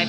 5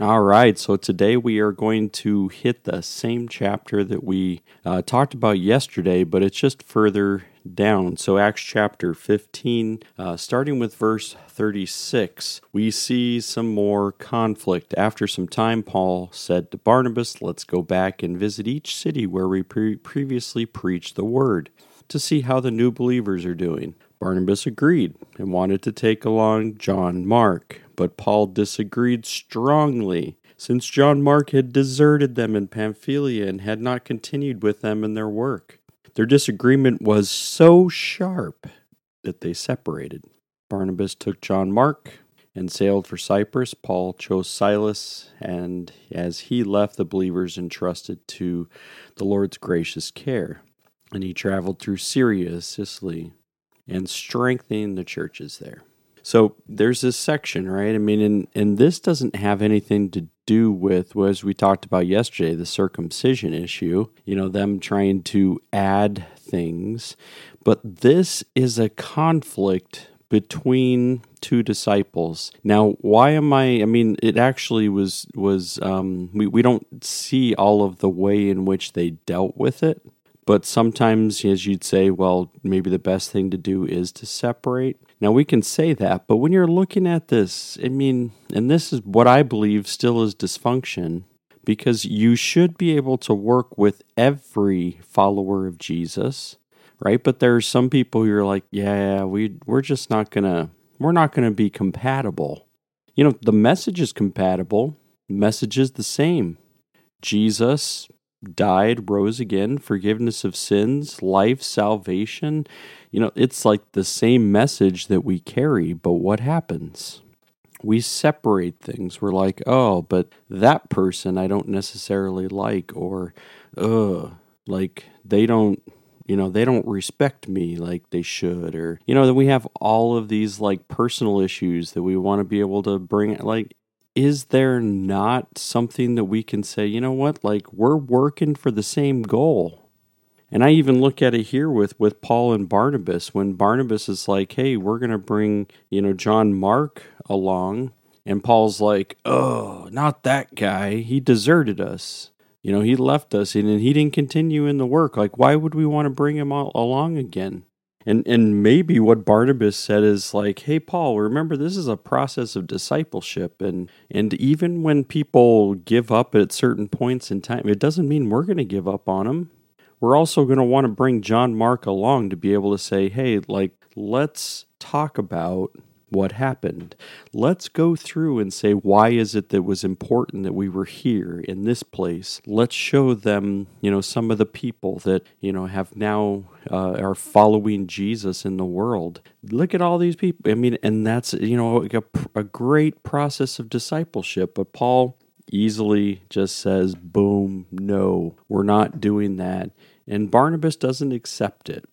All right, so today we are going to hit the same chapter that we talked about yesterday, but it's just further down. So Acts chapter 15, starting with verse 36, we see some more conflict. After some time, Paul said to Barnabas, "Let's go back and visit each city where we previously preached the word to see how the new believers are doing." Barnabas agreed and wanted to take along John Mark, but Paul disagreed strongly, since John Mark had deserted them in Pamphylia and had not continued with them in their work. Their disagreement was so sharp that they separated. Barnabas took John Mark and sailed for Cyprus. Paul chose Silas, and as he left, the believers entrusted to the Lord's gracious care. And he traveled through Syria, Sicily, and strengthening the churches there. So there's this section, right? I mean, and this doesn't have anything to do with, as we talked about yesterday, the circumcision issue, you know, them trying to add things. But this is a conflict between two disciples. Now, why am I mean, it actually was we don't see all of the way in which they dealt with it. But sometimes, as you'd say, well, maybe the best thing to do is to separate. Now, we can say that, but when you're looking at this, I mean, and this is what I believe still is dysfunction, because you should be able to work with every follower of Jesus, right? But there are some people who are like, yeah, we're just not going to, we're not going to be compatible. You know, the message is compatible. The message is the same. Jesus died, rose again, forgiveness of sins, life, salvation. You know, it's like the same message that we carry, but what happens? We separate things. We're like, oh, but that person I don't necessarily like, or, like they don't, you know, they don't respect me like they should, or, you know, then we have all of these like personal issues that we want to be able to bring, like, is there not something that we can say, you know what, like we're working for the same goal? And I even look at it here with Paul and Barnabas, when Barnabas is like, hey, we're going to bring, you know, John Mark along. And Paul's like, oh, not that guy. He deserted us. You know, he left us and he didn't continue in the work. Like, why would we want to bring him along again? And maybe what Barnabas said is like, hey, Paul, remember, this is a process of discipleship. And even when people give up at certain points in time, it doesn't mean we're going to give up on them. We're also going to want to bring John Mark along to be able to say, hey, like, let's talk about what happened. Let's go through and say, why is it that was important that we were here in this place? Let's show them, you know, some of the people that, you know, have now are following Jesus in the world. Look at all these people. I mean, and that's, you know, a great process of discipleship. But Paul easily just says, boom, no, we're not doing that. And Barnabas doesn't accept it.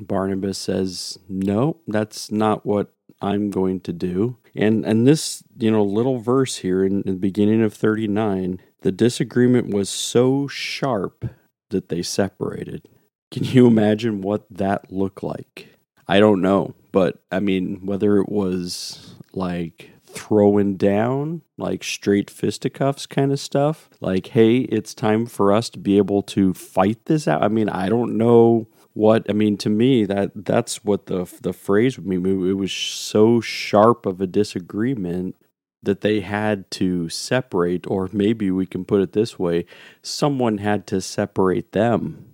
Barnabas says, no, that's not what I'm going to do. And this, you know, little verse here in the beginning of 39, the disagreement was so sharp that they separated. Can you imagine what that looked like? I don't know, but I mean, whether it was like throwing down, like straight fisticuffs kind of stuff, like, hey, it's time for us to be able to fight this out. I mean, I don't know. What I mean, to me, that's what the phrase would mean. It was so sharp of a disagreement that they had to separate, or maybe we can put it this way, someone had to separate them.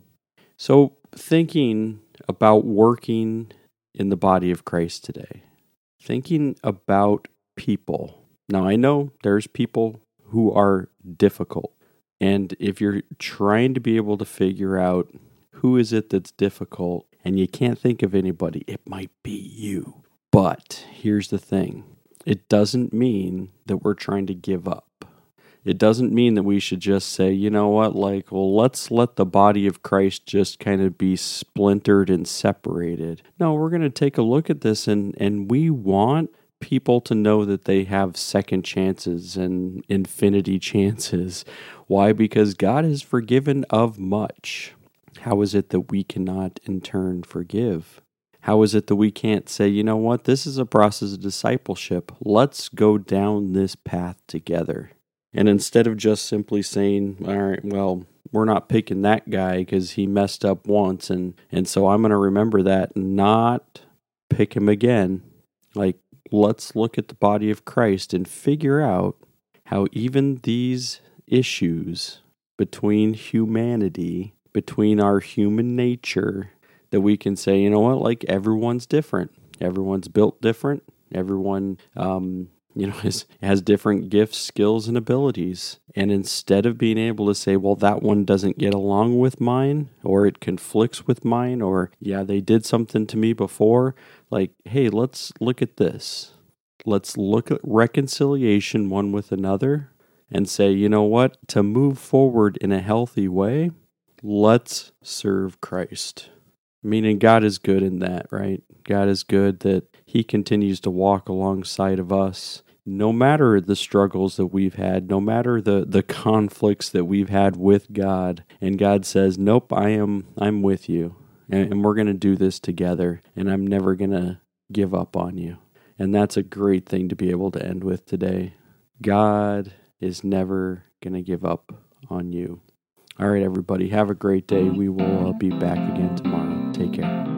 So thinking about working in the body of Christ today, thinking about people. Now, I know there's people who are difficult, and if you're trying to be able to figure out who is it that's difficult, and you can't think of anybody, it might be you. But here's the thing. It doesn't mean that we're trying to give up. It doesn't mean that we should just say, you know what, like, well, let's let the body of Christ just kind of be splintered and separated. No, we're going to take a look at this, and we want people to know that they have second chances and infinity chances. Why? Because God is forgiven of much. How is it that we cannot in turn forgive? How is it that we can't say, you know what, this is a process of discipleship. Let's go down this path together. And instead of just simply saying, all right, well, we're not picking that guy because he messed up once, and so I'm going to remember that, not pick him again. Like, let's look at the body of Christ and figure out how even these issues between humanity, between our human nature, that we can say, you know what, like, everyone's different. Everyone's built different. Everyone, has different gifts, skills, and abilities. And instead of being able to say, well, that one doesn't get along with mine, or it conflicts with mine, or, yeah, they did something to me before, like, hey, let's look at this. Let's look at reconciliation one with another and say, you know what, to move forward in a healthy way, let's serve Christ. Meaning God is good in that, right? God is good that He continues to walk alongside of us. No matter the struggles that we've had, no matter the conflicts that we've had with God, and God says, nope, I'm with you, and we're going to do this together, and I'm never going to give up on you. And that's a great thing to be able to end with today. God is never going to give up on you. All right, everybody, have a great day. We will be back again tomorrow. Take care.